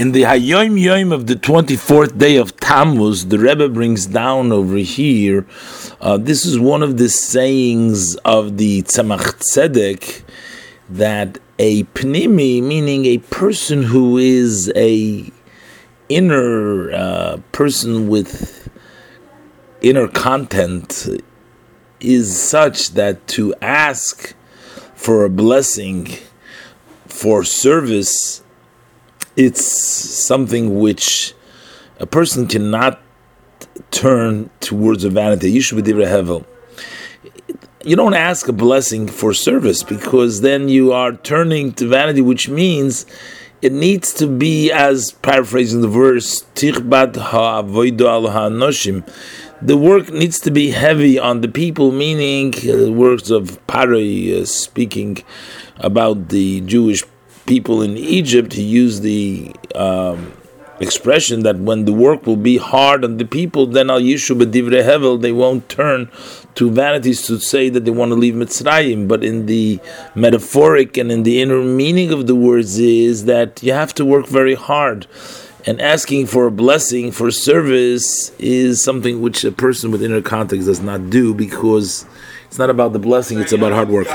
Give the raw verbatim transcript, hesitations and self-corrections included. In the Hayom Yom of the twenty-fourth day of Tammuz, the Rebbe brings down over here, uh, this is one of the sayings of the Tzemach Tzedek, that a Pnimi, meaning a person who is a inner uh, person with inner content, is such that to ask for a blessing, for service, it's something which a person cannot turn towards a vanity. Al Yishu BeDivrei Hevel. You don't ask a blessing for service, because then you are turning to vanity, which means it needs to be, as paraphrasing the verse, Tichbat ha'avodah al ha'nosim. The work needs to be heavy on the people, meaning uh, works of Paroh, uh, speaking about the Jewish people in Egypt. He used the um, expression that when the work will be hard on the people, then Al Yishu BeDivrei Hevel, they won't turn to vanities to say that they want to leave Mitzrayim. But in the metaphoric and in the inner meaning of the words is that you have to work very hard. And asking for a blessing, for service, is something which a person with inner context does not do, because it's not about the blessing, it's about hard work.